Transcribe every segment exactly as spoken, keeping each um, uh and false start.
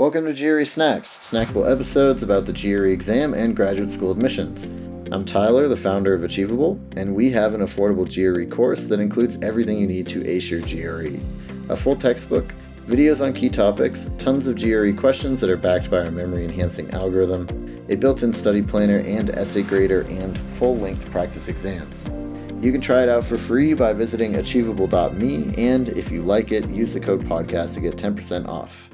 Welcome to G R E Snacks, snackable episodes about the G R E exam and graduate school admissions. I'm Tyler, the founder of Achievable, and we have an affordable G R E course that includes everything you need to ace your G R E. A full textbook, videos on key topics, tons of G R E questions that are backed by our memory-enhancing algorithm, a built-in study planner and essay grader, and full-length practice exams. You can try it out for free by visiting achievable dot me, and if you like it, use the code podcast to get ten percent off.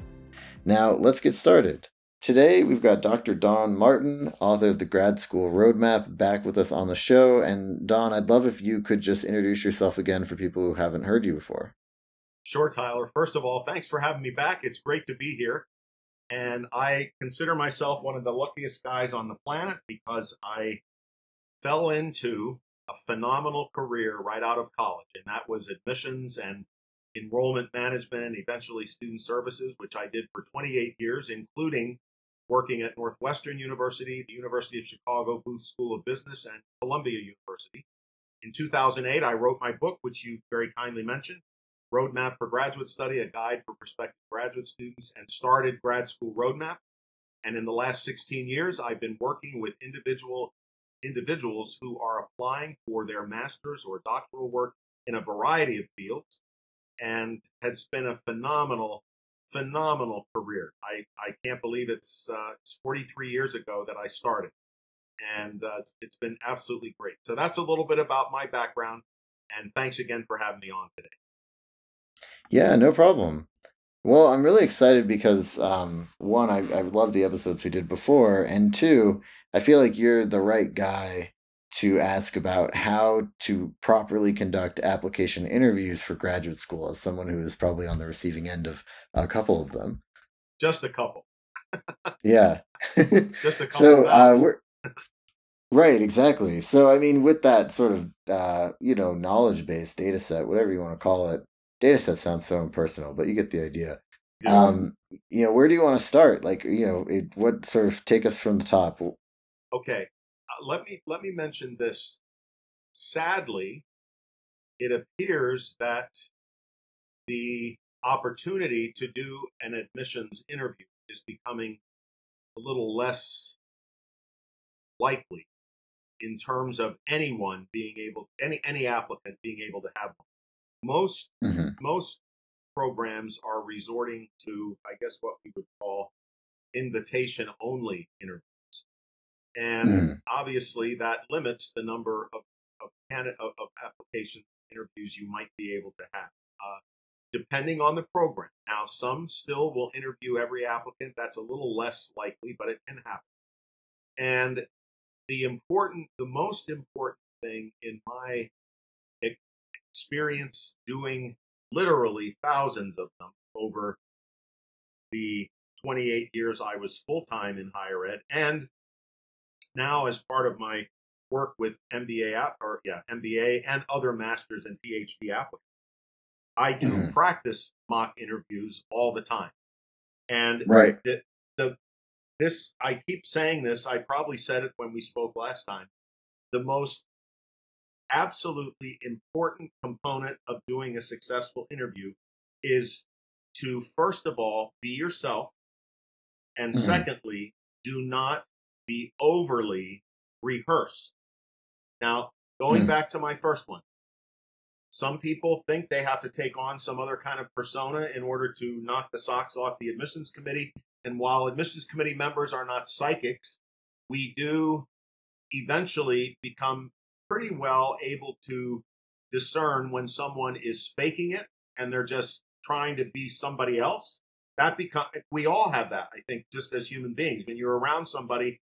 Now, let's get started. Today, we've got Doctor Don Martin, author of the Grad School Roadmap, back with us on the show. And Don, I'd love if you could just introduce yourself again for people who haven't heard you before. Sure, Tyler. First of all, thanks for having me back. It's great to be here. And I consider myself one of the luckiest guys on the planet because I fell into a phenomenal career right out of college, and that was admissions and enrollment management, eventually student services, which I did for twenty-eight years, including working at Northwestern University, the University of Chicago Booth School of Business, and Columbia University. In two thousand eight, I wrote my book, which you very kindly mentioned, Roadmap for Graduate Study, a guide for prospective graduate students, and started Grad School Roadmap. And in the last sixteen years, I've been working with individual individuals who are applying for their master's or doctoral work in a variety of fields, and it's been a phenomenal, phenomenal career. I, I can't believe it's, uh, it's forty-three years ago that I started, and uh, it's, it's been absolutely great. So that's a little bit about my background, and thanks again for having me on today. Yeah, no problem. Well, I'm really excited because, um, one, I, I love the episodes we did before, and two, I feel like you're the right guy to ask about how to properly conduct application interviews for graduate school as someone who is probably on the receiving end of a couple of them. Just a couple. Yeah. Just a couple. So, uh, we're, right, exactly. So, I mean, with that sort of, uh, you know, knowledge-based data set, whatever you want to call it, data set sounds so impersonal, but you get the idea. Yeah. Um, you know, where do you want to start? Like, you know, it, what sort of take us from the top? Okay. Uh, let me let me mention this. Sadly, it appears that the opportunity to do an admissions interview is becoming a little less likely in terms of anyone being able, any any applicant being able to have one. Most mm-hmm. most programs are resorting to, I guess, what we would call invitation-only interviews. And mm. obviously, that limits the number of of, of of application interviews you might be able to have, uh, depending on the program. Now, some still will interview every applicant. That's a little less likely, but it can happen. And the important, the most important thing in my experience doing literally thousands of them over the twenty-eight years I was full-time in higher ed, and now, as part of my work with M B A or yeah, M B A and other masters and P H D applicants, I do mm-hmm. practice mock interviews all the time. And right. the, the this I keep saying this, I probably said it when we spoke last time. The most absolutely important component of doing a successful interview is to, first of all, be yourself, and mm-hmm. secondly, do not be overly rehearsed. Now, going mm. back to my first one, some people think they have to take on some other kind of persona in order to knock the socks off the admissions committee. And while admissions committee members are not psychics, we do eventually become pretty well able to discern when someone is faking it and they're just trying to be somebody else. That become we all have that, I think, just as human beings. When you're around somebody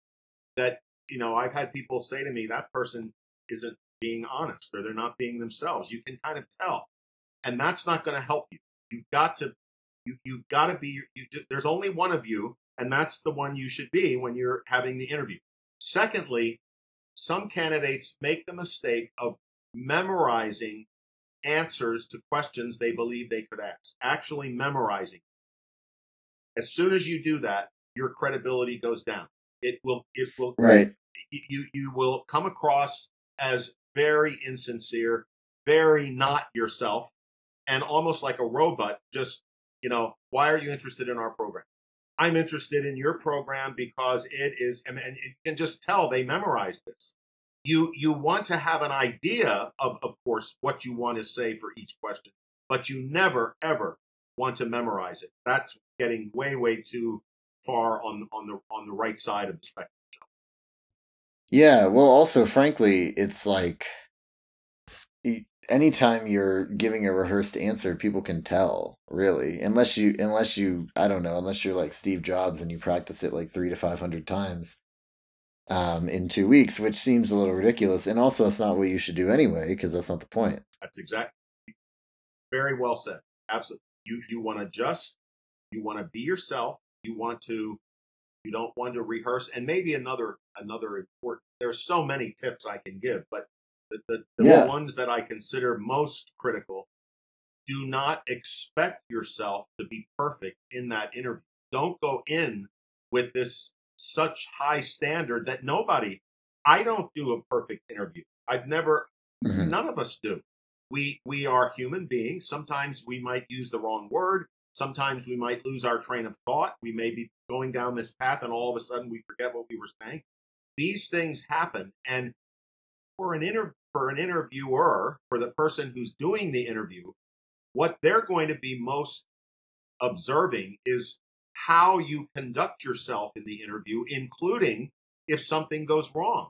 that, you know, I've had people say to me, that person isn't being honest or they're not being themselves. You can kind of tell. And that's not going to help you. You've got to, you, you've got to be, you do, there's only one of you, and that's the one you should be when you're having the interview. Secondly, some candidates make the mistake of memorizing answers to questions they believe they could ask, actually memorizing. As soon as you do that, your credibility goes down. It will, it will, right. you, you will come across as very insincere, very not yourself, and almost like a robot. Just, you know, why are you interested in our program? I'm interested in your program because it is, and you can just tell they memorized this. You you want to have an idea of, of course, what you want to say for each question, but you never, ever want to memorize it. That's getting way, way too far on, on the on the right side of the spectrum. Yeah, well, also, frankly, it's like anytime you're giving a rehearsed answer, people can tell, really, unless you, unless you, I don't know, unless you're like Steve Jobs and you practice it like three to five hundred times um, in two weeks, which seems a little ridiculous. And also, it's not what you should do anyway, because that's not the point. That's exactly. Very well said. Absolutely. You, you want to adjust. You want to be yourself. You want to. You don't want to rehearse. And maybe another another important, there's so many tips I can give, but the, the, the yeah. ones that I consider most critical, do not expect yourself to be perfect in that interview. Don't go in with this such high standard that nobody, I don't do a perfect interview. I've never, mm-hmm. none of us do. We we are human beings. Sometimes we might use the wrong word. Sometimes we might lose our train of thought. We may be going down this path and all of a sudden we forget what we were saying. These things happen. And for an inter- for an interviewer, for the person who's doing the interview, what they're going to be most observing is how you conduct yourself in the interview, including if something goes wrong.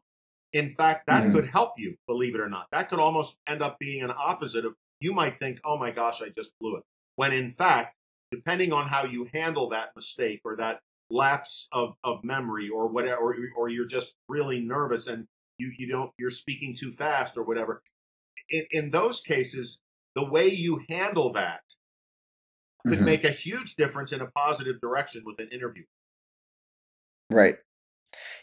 In fact, that mm-hmm. could help you, believe it or not. That could almost end up being an opposite of, you might think, oh my gosh, I just blew it. When in fact, depending on how you handle that mistake or that lapse of, of memory or whatever, or, or you're just really nervous and you, you don't, you're speaking too fast or whatever. In, in those cases, the way you handle that could mm-hmm. make a huge difference in a positive direction with an interview. Right.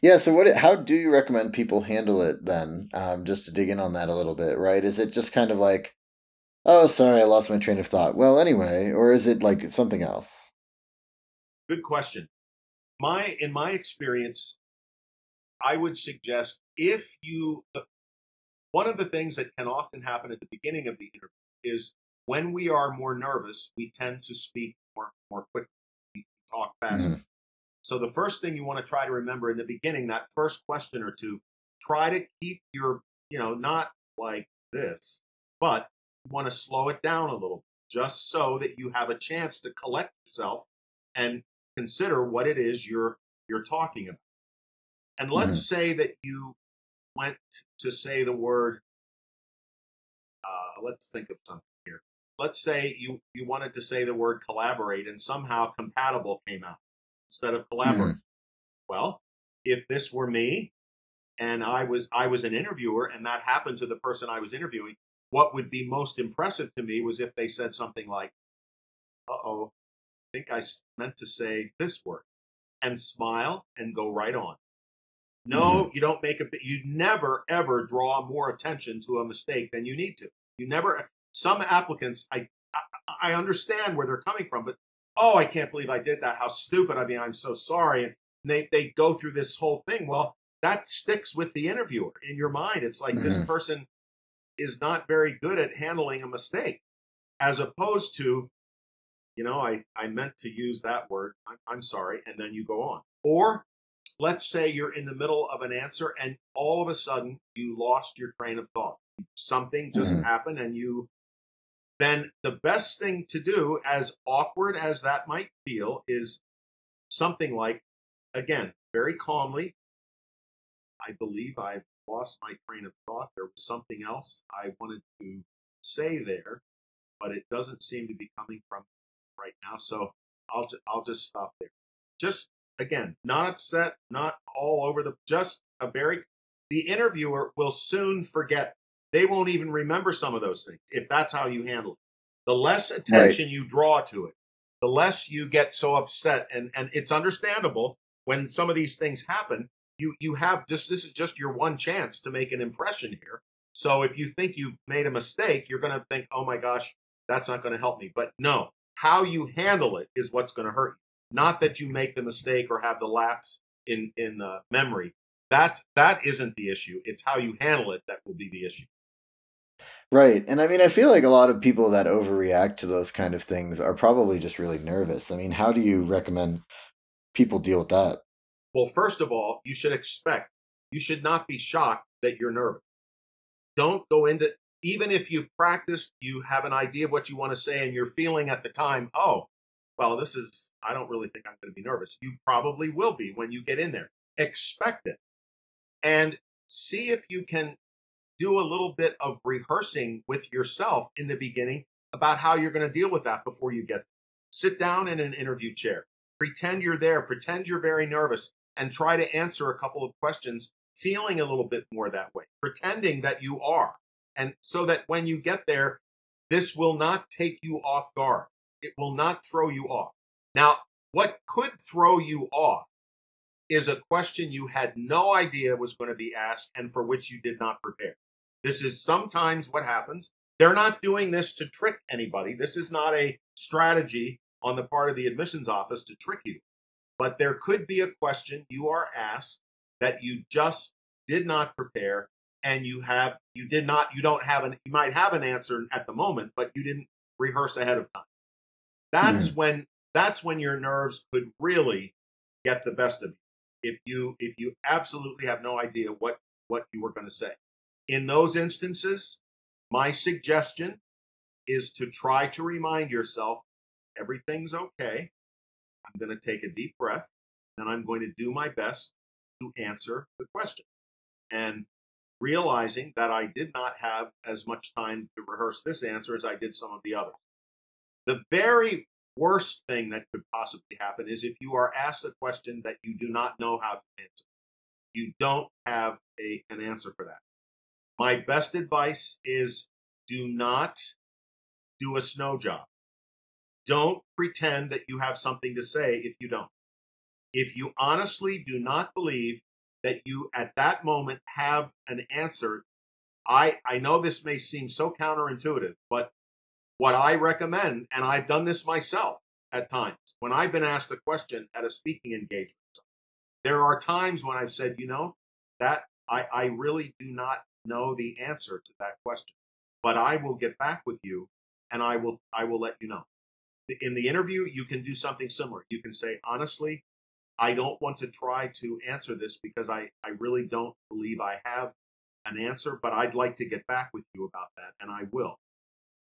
Yeah. So what, how do you recommend people handle it then? Um, just to dig in on that a little bit, right? Is it just kind of like, oh, sorry, I lost my train of thought. Well, anyway, or is it like something else? Good question. My, in my experience, I would suggest if you, one of the things that can often happen at the beginning of the interview is when we are more nervous, we tend to speak more, more quickly, we talk faster. Mm-hmm. So the first thing you want to try to remember in the beginning, that first question or two, try to keep your, you know, not like this, but want to slow it down a little, just so that you have a chance to collect yourself and consider what it is you're you're talking about. And let's mm-hmm. say that you went to say the word. Uh, let's think of something here. Let's say you you wanted to say the word collaborate, and somehow compatible came out instead of collaborate. Mm-hmm. Well, if this were me, and I was I was an interviewer, and that happened to the person I was interviewing. What would be most impressive to me was if they said something like, uh-oh, I think I meant to say this word, and smile and go right on. No, mm-hmm. you don't make a, you never, ever draw more attention to a mistake than you need to. You never, some applicants, I, I, I understand where they're coming from, but, oh, I can't believe I did that. How stupid. I mean, I'm so sorry. And they, they go through this whole thing. Well, that sticks with the interviewer in your mind. It's like mm-hmm. this person is not very good at handling a mistake, as opposed to, you know, I, I meant to use that word. I'm, I'm sorry. And then you go on. Or let's say you're in the middle of an answer and all of a sudden you lost your train of thought. Something just mm-hmm. happened and you, then the best thing to do, as awkward as that might feel, is something like, again, very calmly, I believe I've lost my train of thought. There was something else I wanted to say there, but it doesn't seem to be coming from right now. So I'll ju- I'll just stop there. Just again, not upset, not all over the. Just a very. The interviewer will soon forget. They won't even remember some of those things if that's how you handle it. The less attention right. you draw to it, the less you get so upset, and and it's understandable when some of these things happen. You you have just this is just your one chance to make an impression here. So if you think you've made a mistake, you're going to think, oh my gosh, that's not going to help me. But no, how you handle it is what's going to hurt you. Not that you make the mistake or have the lapse in in uh, memory. That that isn't the issue. It's how you handle it that will be the issue. Right, and I mean, I feel like a lot of people that overreact to those kind of things are probably just really nervous. I mean, how do you recommend people deal with that? Well, first of all, you should expect, you should not be shocked that you're nervous. Don't go into, even if you've practiced, you have an idea of what you want to say and you're feeling at the time, oh, well, this is, I don't really think I'm going to be nervous. You probably will be when you get in there. Expect it. And see if you can do a little bit of rehearsing with yourself in the beginning about how you're going to deal with that before you get there. Sit down in an interview chair. Pretend you're there. Pretend you're very nervous and try to answer a couple of questions feeling a little bit more that way, pretending that you are. And so that when you get there, this will not take you off guard. It will not throw you off. Now, what could throw you off is a question you had no idea was going to be asked and for which you did not prepare. This is sometimes what happens. They're not doing this to trick anybody. This is not a strategy on the part of the admissions office to trick you. But there could be a question you are asked that you just did not prepare and you have, you did not, you don't have an, you might have an answer at the moment, but you didn't rehearse ahead of time. That's mm. when, that's when your nerves could really get the best of you. If you if you absolutely have no idea what, what you were going to say. In those instances, my suggestion is to try to remind yourself, everything's okay. I'm going to take a deep breath, and I'm going to do my best to answer the question. And realizing that I did not have as much time to rehearse this answer as I did some of the others. The very worst thing that could possibly happen is if you are asked a question that you do not know how to answer. You don't have a, an answer for that. My best advice is do not do a snow job. Don't pretend that you have something to say if you don't. If you honestly do not believe that you at that moment have an answer, I, I know this may seem so counterintuitive, but what I recommend, and I've done this myself at times, when I've been asked a question at a speaking engagement, there are times when I've said, you know, that I, I really do not know the answer to that question, but I will get back with you and I will I will let you know. In the interview, you can do something similar. You can say, honestly, I don't want to try to answer this because I, I really don't believe I have an answer, but I'd like to get back with you about that, and I will.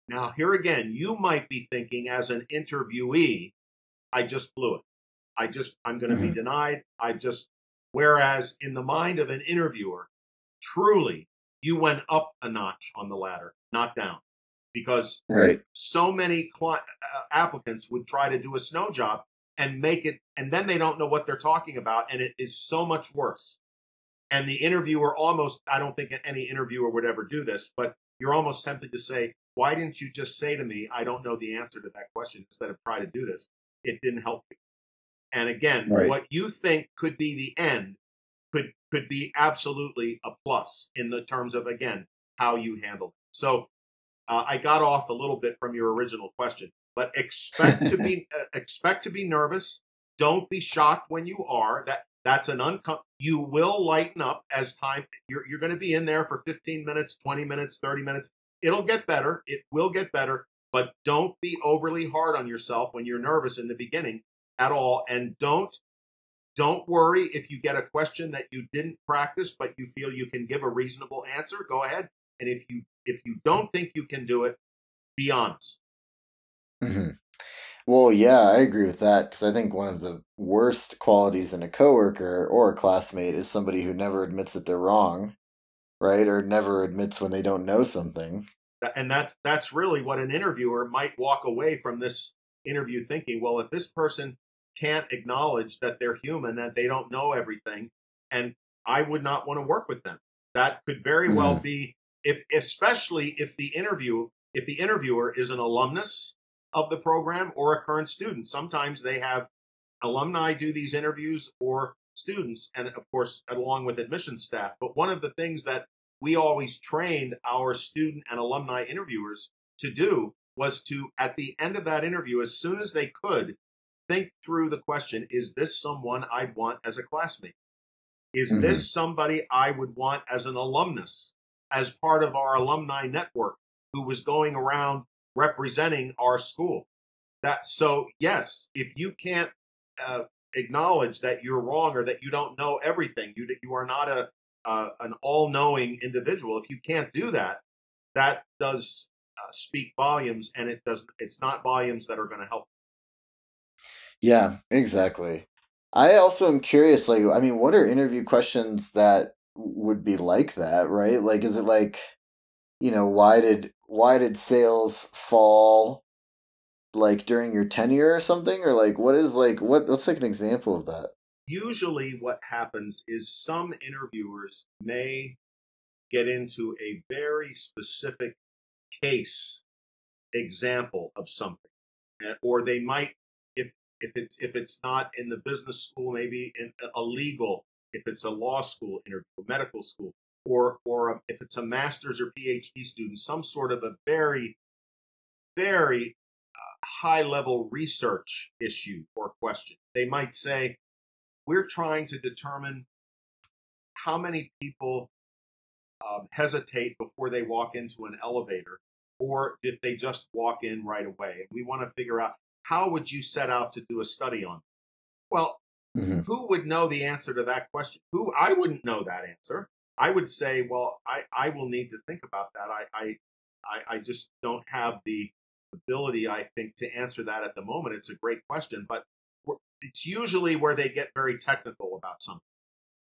Now, here again, you might be thinking as an interviewee, I just blew it. I just, I'm going to mm-hmm. be denied. I just, whereas in the mind of an interviewer, truly, you went up a notch on the ladder, not down. Because right. so many cl- uh, applicants would try to do a snow job and make it, and then they don't know what they're talking about, and it is so much worse. And the interviewer almost, I don't think any interviewer would ever do this, but you're almost tempted to say, why didn't you just say to me, I don't know the answer to that question instead of try to do this? It didn't help me. And again, right. what you think could be the end could could be absolutely a plus in the terms of, again, how you handle it. So uh, I got off a little bit from your original question, but expect to be uh, expect to be nervous. Don't be shocked when you are. That that's an uncom- you will lighten up as time. You're you're going to be in there for fifteen minutes, twenty minutes, thirty minutes. It'll get better. It will get better, but don't be overly hard on yourself when you're nervous in the beginning at all. And don't don't worry if you get a question that you didn't practice, but you feel you can give a reasonable answer. Go ahead. And if you if you don't think you can do it, be honest. Mm-hmm. Well, yeah, I agree with that, because I think one of the worst qualities in a coworker or a classmate is somebody who never admits that they're wrong. Right, or never admits when they don't know something. And that's that's really what an interviewer might walk away from this interview thinking, well, if this person can't acknowledge that they're human, that they don't know everything, and I would not want to work with them. That could very mm. well be, if especially if the interview if the interviewer is an alumnus of the program or a current student. Sometimes they have alumni do these interviews or students, and of course, along with admissions staff. But one of the things that we always trained our student and alumni interviewers to do was to, at the end of that interview, as soon as they could, think through the question, is this someone I'd want as a classmate? Is mm-hmm. this somebody I would want as an alumnus, as part of our alumni network who was going around representing our school? That so, yes, if you can't uh, acknowledge that you're wrong or that you don't know everything. You you are not a uh, an all-knowing individual. If you can't do that, that does uh, speak volumes, and it does. It's not volumes that are going to help. Yeah, exactly. I also am curious. Like, I mean, what are interview questions that would be like that, right? Like, is it like, you know, why did why did sales fall? Like during your tenure or something, or like what is like what what's like an example of that? Usually what happens is some interviewers may get into a very specific case example of something, or they might, if if it's if it's not in the business school, maybe in a legal, if it's a law school interview, medical school, or or if it's a master's or PhD student, some sort of a very very high-level research issue or question. They might say, we're trying to determine how many people um, hesitate before they walk into an elevator, or if they just walk in right away. We want to figure out, how would you set out to do a study on it? Well, mm-hmm. Who would know the answer to that question? Who I wouldn't know that answer. I would say, well, I, I will need to think about that. I I I just don't have the ability, I think, to answer that at the moment. It's a great question, but it's usually where they get very technical about something.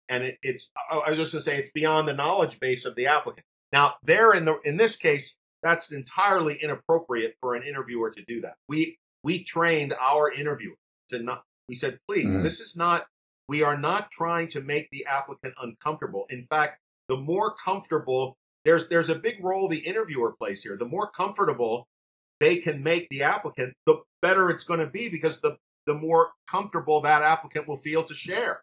And it, it's, I was just going to say, it's beyond the knowledge base of the applicant. Now, there in the in this case, that's entirely inappropriate for an interviewer to do that. We we trained our interviewer to not. We said, please, mm-hmm. this is not. We are not trying to make the applicant uncomfortable. In fact, the more comfortable, there's there's a big role the interviewer plays here. The more comfortable they can make the applicant, the better it's going to be, because the, the more comfortable that applicant will feel to share.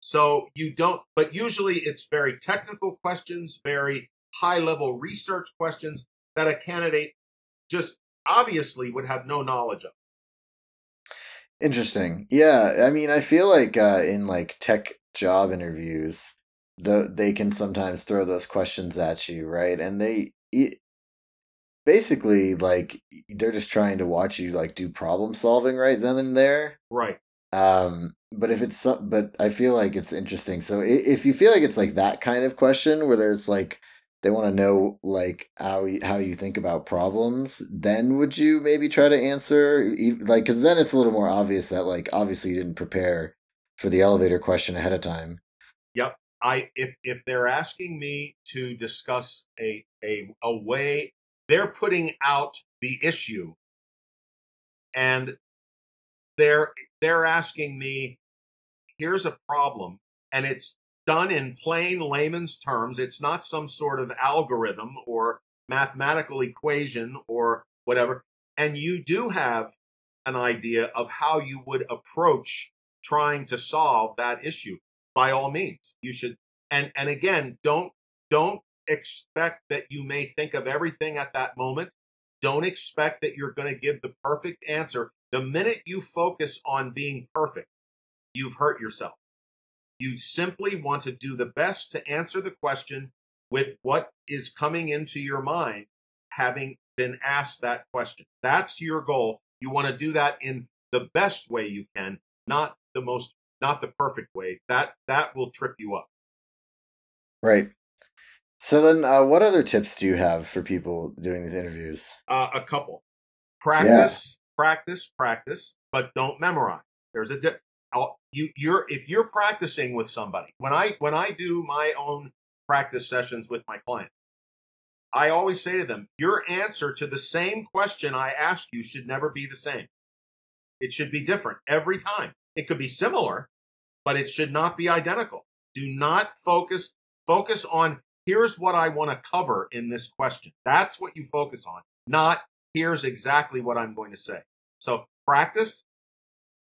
So you don't, but usually it's very technical questions, very high level research questions that a candidate just obviously would have no knowledge of. Interesting. Yeah. I mean, I feel like uh, in like tech job interviews, the, they can sometimes throw those questions at you, right? And they, it, basically, like, they're just trying to watch you, like, do problem solving right then and there. Right. Um, but if it's some, but I feel like it's interesting. So if you feel like it's like that kind of question, whether it's like they want to know like how you, how you think about problems, then would you maybe try to answer? Like, because then it's a little more obvious that, like, obviously you didn't prepare for the elevator question ahead of time. Yep. I if if they're asking me to discuss a a a way. They're putting out the issue, and they're they're asking me, here's a problem, and it's done in plain layman's terms. It's not some sort of algorithm or mathematical equation or whatever. And you do have an idea of how you would approach trying to solve that issue. By all means, you should. And and again, don't don't. expect that you may think of everything at that moment. Don't expect that you're going to give the perfect answer. The minute you focus on being perfect, you've hurt yourself. You simply want to do the best to answer the question with what is coming into your mind, having been asked that question. That's your goal. You want to do that in the best way you can, not the most, not the perfect way. That that will trip you up. Right. So then uh, what other tips do you have for people doing these interviews? Uh, a couple. Practice, yeah. practice, practice, but don't memorize. There's a di- you you're if you're practicing with somebody. When I when I do my own practice sessions with my clients, I always say to them, your answer to the same question I asked you should never be the same. It should be different every time. It could be similar, but it should not be identical. Do not focus focus on here's what I want to cover in this question. That's what you focus on, not here's exactly what I'm going to say. So practice,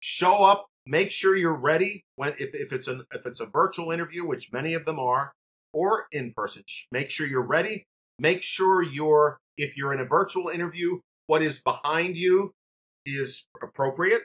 show up, make sure you're ready when if, if it's an if it's a virtual interview, which many of them are, or in person, make sure you're ready. Make sure you're if you're in a virtual interview, what is behind you is appropriate,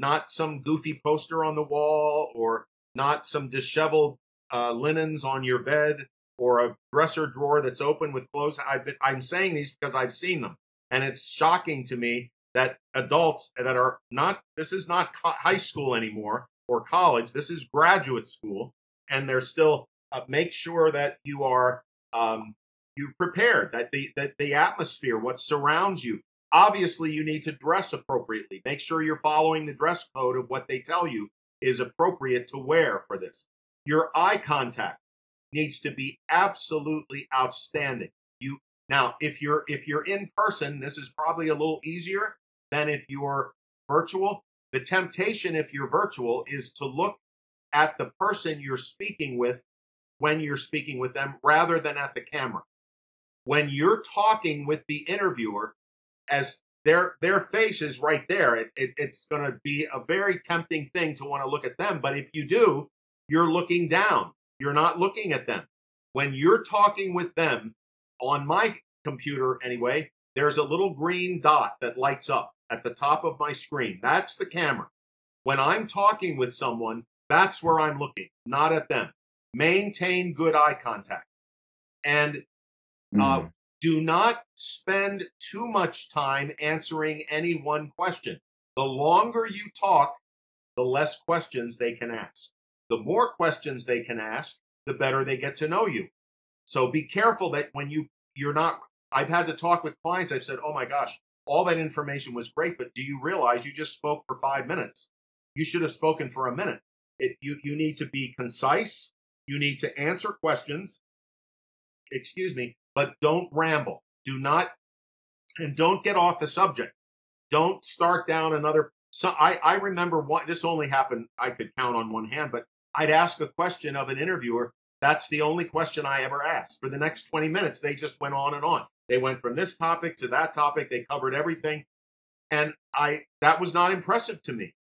not some goofy poster on the wall or not some disheveled uh, linens on your bed, or a dresser drawer that's open with clothes. I've been, I'm saying these because I've seen them. And it's shocking to me that adults that are not, this is not high school anymore or college, this is graduate school, and they're still, uh, make sure that you are, um, you're prepared, that the, that the atmosphere, what surrounds you. Obviously, you need to dress appropriately. Make sure you're following the dress code of what they tell you is appropriate to wear for this. Your eye contact needs to be absolutely outstanding. You now, if you're if you're in person, this is probably a little easier than if you're virtual. The temptation, if you're virtual, is to look at the person you're speaking with when you're speaking with them, rather than at the camera. When you're talking with the interviewer, as their their face is right there, it, it, it's going to be a very tempting thing to want to look at them. But if you do, you're looking down. You're not looking at them. When you're talking with them, on my computer anyway, there's a little green dot that lights up at the top of my screen. That's the camera. When I'm talking with someone, that's where I'm looking, not at them. Maintain good eye contact. And uh, mm. do not spend too much time answering any one question. The longer you talk, the less questions they can ask. The more questions they can ask, the better they get to know you. So be careful that when you, you're not, I've had to talk with clients, I've said, oh my gosh, all that information was great, but do you realize you just spoke for five minutes? You should have spoken for a minute. It, you, you need to be concise. You need to answer questions, excuse me, but don't ramble. Do not, and don't get off the subject. Don't start down another. So I, I remember one, this only happened, I could count on one hand, but I'd ask a question of an interviewer. That's the only question I ever asked. For the next twenty minutes, they just went on and on. They went from this topic to that topic. They covered everything. And I, that was not impressive to me.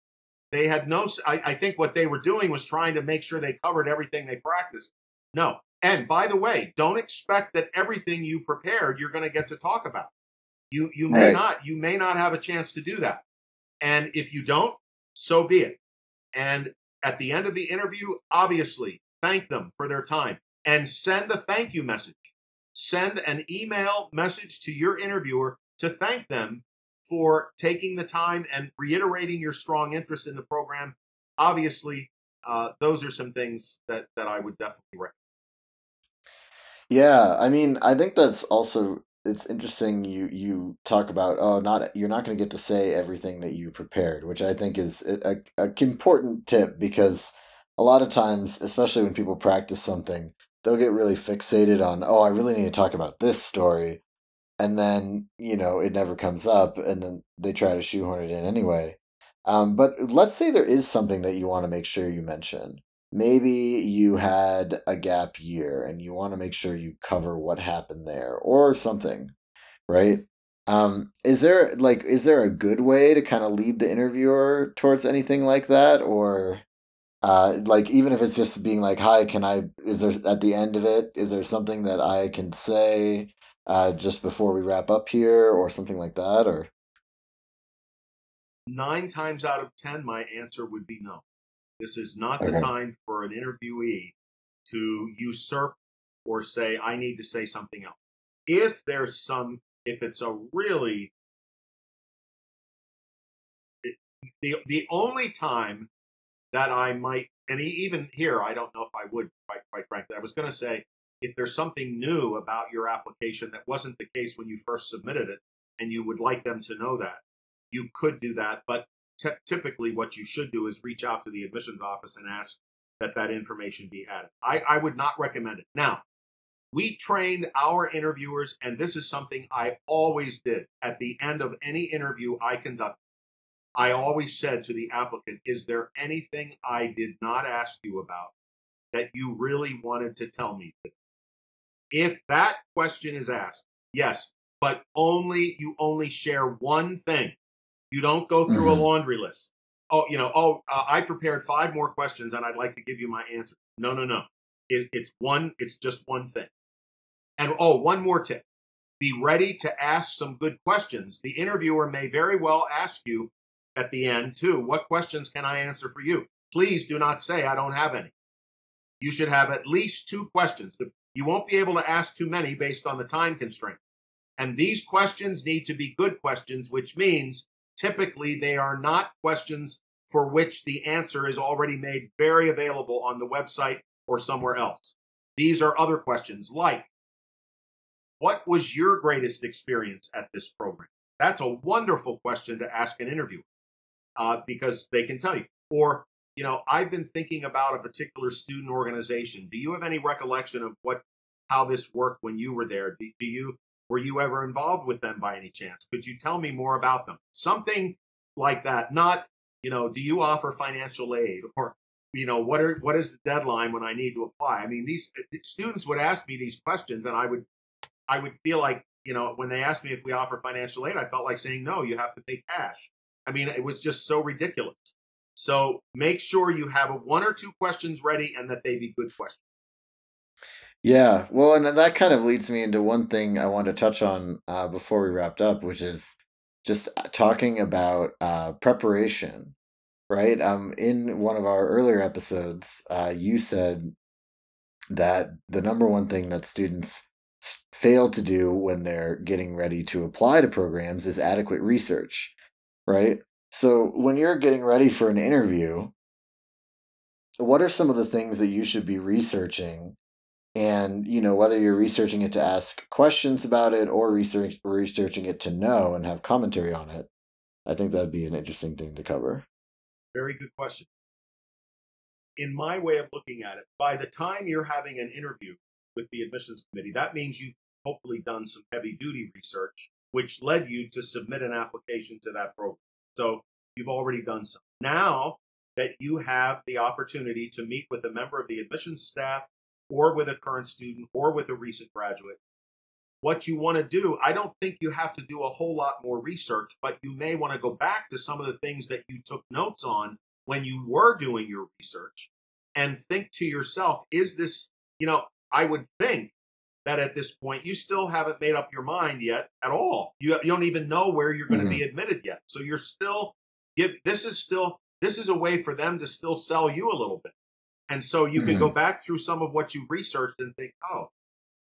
They had no, I, I think what they were doing was trying to make sure they covered everything they practiced. No. And by the way, don't expect that everything you prepared, you're going to get to talk about. You, you may not, you may not have a chance to do that. And if you don't, so be it. And at the end of the interview, obviously thank them for their time and send a thank you message. Send an email message to your interviewer to thank them for taking the time and reiterating your strong interest in the program. Obviously, uh, those are some things that, that I would definitely recommend. Yeah, I mean, I think that's also, it's interesting you, you talk about, oh, not you're not going to get to say everything that you prepared, which I think is an important tip, because a lot of times, especially when people practice something, they'll get really fixated on, oh, I really need to talk about this story. And then, you know, it never comes up, and then they try to shoehorn it in anyway. Um, but let's say there is something that you want to make sure you mention. Maybe you had a gap year and you want to make sure you cover what happened there or something, right? Um, is there like, is there a good way to kind of lead the interviewer towards anything like that? Or uh, like, even if it's just being like, hi, can I, is there at the end of it, is there something that I can say uh, just before we wrap up here or something like that? Or nine times out of ten, my answer would be no. This is not the time for an interviewee to usurp or say, I need to say something else. If there's some, if it's a really, it, the the only time that I might, and even here, I don't know if I would, quite, quite frankly, I was going to say, if there's something new about your application that wasn't the case when you first submitted it, and you would like them to know that, you could do that, but T- typically what you should do is reach out to the admissions office and ask that that information be added. I, I would not recommend it. Now, we trained our interviewers, and this is something I always did. At the end of any interview I conducted, I always said to the applicant, is there anything I did not ask you about that you really wanted to tell me today? If that question is asked, yes, but only you only share one thing. You don't go through mm-hmm. a laundry list. Oh, you know, oh, uh, I prepared five more questions and I'd like to give you my answer. No, no, no. It, it's one, it's just one thing. And oh, one more tip. Be ready to ask some good questions. The interviewer may very well ask you at the end too, what questions can I answer for you? Please do not say I don't have any. You should have at least two questions. You won't be able to ask too many based on the time constraint. And these questions need to be good questions, which means Typically, they are not questions for which the answer is already made very available on the website or somewhere else. These are other questions like, what was your greatest experience at this program? That's a wonderful question to ask an interviewer uh, because they can tell you. Or, you know, I've been thinking about a particular student organization. Do you have any recollection of what, how this worked when you were there? Do, do you, were you ever involved with them by any chance? Could you tell me more about them? Something like that. Not, you know, do you offer financial aid? Or, you know, what are, what is the deadline when I need to apply? I mean, these students would ask me these questions and I would, I would feel like, you know, when they asked me if we offer financial aid, I felt like saying, no, you have to pay cash. I mean, it was just so ridiculous. So make sure you have a one or two questions ready and that they be good questions. Yeah. Well, and that kind of leads me into one thing I want to touch on uh, before we wrapped up, which is just talking about uh, preparation, right? Um, in one of our earlier episodes, uh, you said that the number one thing that students fail to do when they're getting ready to apply to programs is adequate research, right? So when you're getting ready for an interview, what are some of the things that you should be researching? And, you know, whether you're researching it to ask questions about it or research, researching it to know and have commentary on it, I think that'd be an interesting thing to cover. Very good question. In my way of looking at it, by the time you're having an interview with the admissions committee, that means you've hopefully done some heavy-duty research, which led you to submit an application to that program. So you've already done some. Now that you have the opportunity to meet with a member of the admissions staff or with a current student or with a recent graduate, what you want to do, I don't think you have to do a whole lot more research, but you may want to go back to some of the things that you took notes on when you were doing your research and think to yourself, is this, you know, I would think that at this point, you still haven't made up your mind yet at all. You, you don't even know where you're going to mm-hmm. be admitted yet. So you're still, give, this is still, this is a way for them to still sell you a little bit. And so you mm-hmm. can go back through some of what you've researched and think, oh,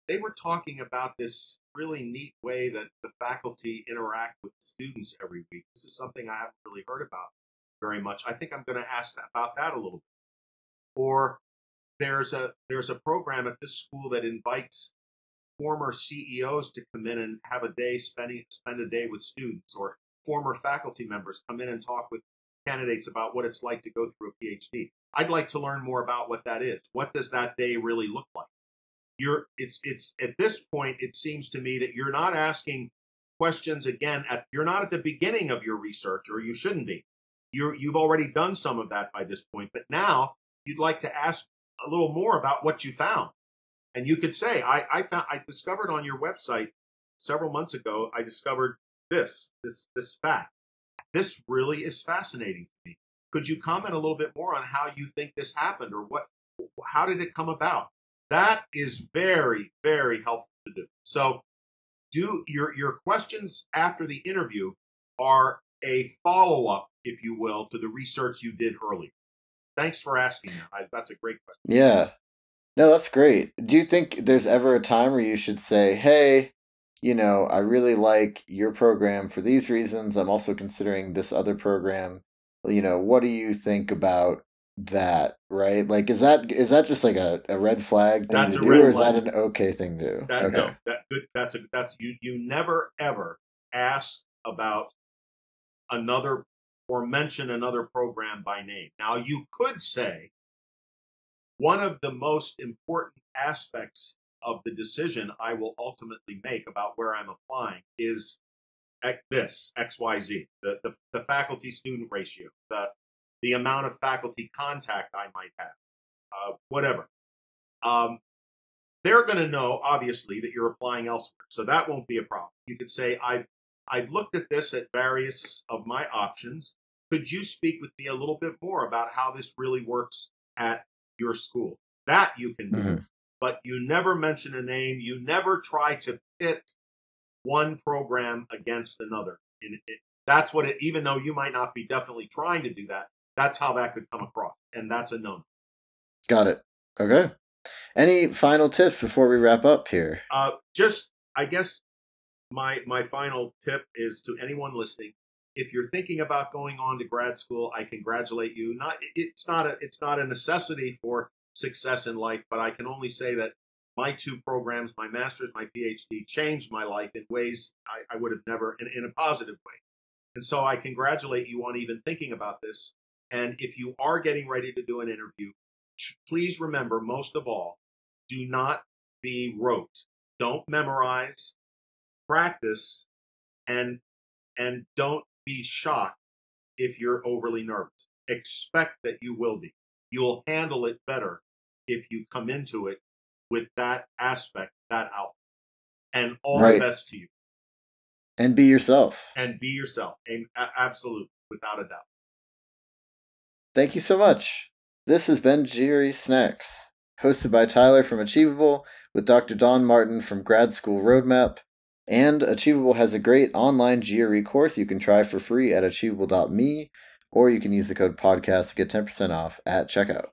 they were talking about this really neat way that the faculty interact with students every week. This is something I haven't really heard about very much. I think I'm going to ask about that a little bit. Or there's a, there's a program at this school that invites former C E Os to come in and have a day, spending, spend a day with students, or former faculty members come in and talk with candidates about what it's like to go through a PhD. I'd like to learn more about what that is. What does that day really look like? You're, it's, it's at this point, it seems to me that you're not asking questions again. At, you're not at the beginning of your research, or you shouldn't be. You're, you've already done some of that by this point, but now you'd like to ask a little more about what you found. And you could say, I, I found, I discovered on your website several months ago, I discovered this, this, this fact. This really is fascinating to me. Could you comment a little bit more on how you think this happened, or what, how did it come about? That is very, very helpful to do. So do your, your questions after the interview are a follow-up, if you will, to the research you did earlier. Thanks for asking that. I, that's a great question. Yeah. No, that's great. Do you think there's ever a time where you should say, hey, you know, I really like your program for these reasons. I'm also considering this other program. You know, what do you think about that, right? Like, is that is that just like a, a red flag thing that's to do, or is flag. that an okay thing to do? That, okay. No, that, that's a, that's, you, you never, ever ask about another or mention another program by name. Now, you could say one of the most important aspects of the decision I will ultimately make about where I'm applying is this X Y Z, the, the, the faculty student ratio, the, the amount of faculty contact I might have, uh, whatever. Um, they're going to know, obviously, that you're applying elsewhere. So that won't be a problem. You could say, I've, I've looked at this at various of my options. Could you speak with me a little bit more about how this really works at your school? That you can do. Mm-hmm. But you never mention a name. You never try to pit one program against another. And it, it, that's what it, even though you might not be definitely trying to do that, that's how that could come across. And that's a no. Got it. Okay. Any final tips before we wrap up here? Uh, just, I guess my, my final tip is to anyone listening, If you're thinking about going on to grad school, I congratulate you. Not it's not a it's not a necessity for success in life, but I can only say that my two programs, my master's, my PhD, changed my life in ways I, I would have never, in, in a positive way. And so I congratulate you on even thinking about this. And if you are getting ready to do an interview, please remember, most of all, do not be rote. Don't memorize, practice, and and don't be shocked if you're overly nervous. Expect that you will be. You'll handle it better if you come into it with that aspect, that outlook. And all right. The best to you. And be yourself. And be yourself. And absolutely, without a doubt. Thank you so much. This has been G R E Snacks, hosted by Tyler from Achievable with Doctor Don Martin from Grad School Roadmap. And Achievable has a great online G R E course you can try for free at achievable dot me, or you can use the code podcast to get ten percent off at checkout.